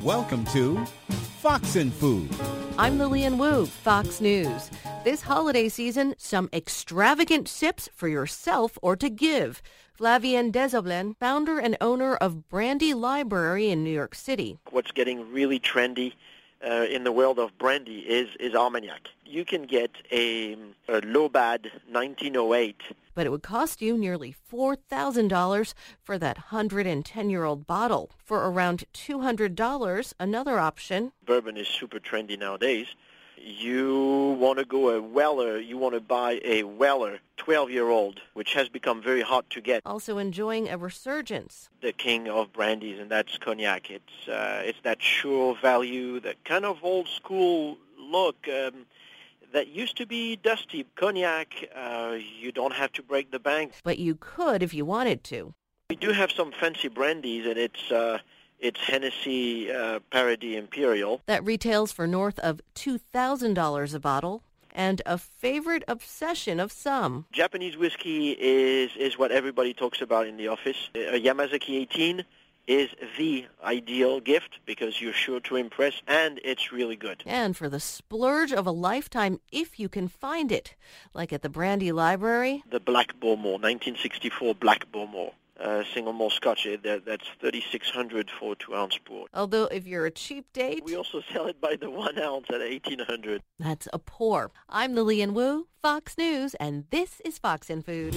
Welcome to Fox and Food. I'm Lillian Wu, Fox News. This holiday season, some extravagant sips for yourself or to give. Flavien Desoblin, founder and owner of Brandy Library in New York City. What's getting really trendy in the world of brandy is Armagnac. You can get a Lobad 1908. But it would cost you nearly $4,000 for that 110-year-old bottle. For around $200, another option. Bourbon is super trendy nowadays. You want to go a Weller, you want to buy a Weller 12-year-old, which has become very hard to get. Also enjoying a resurgence. The king of brandies, and that's cognac. It's that sure value, that kind of old-school look. That used to be dusty. Cognac, you don't have to break the bank. But you could if you wanted to. We do have some fancy brandies, and it's Hennessy Paradis Imperial. That retails for north of $2,000 a bottle, and a favorite obsession of some. Japanese whiskey is what everybody talks about in the office. A Yamazaki 18 is the ideal gift because you're sure to impress, and it's really good. And for the splurge of a lifetime, if you can find it, like at the Brandy Library. The Black Bowmore, 1964 Black Bowmore, single malt scotch. That's $3,600 for a 2-ounce pour. Although if you're a cheap date, we also sell it by the 1 ounce at $1,800. That's a pour. I'm Lillian Wu, Fox News, and this is Fox and Food.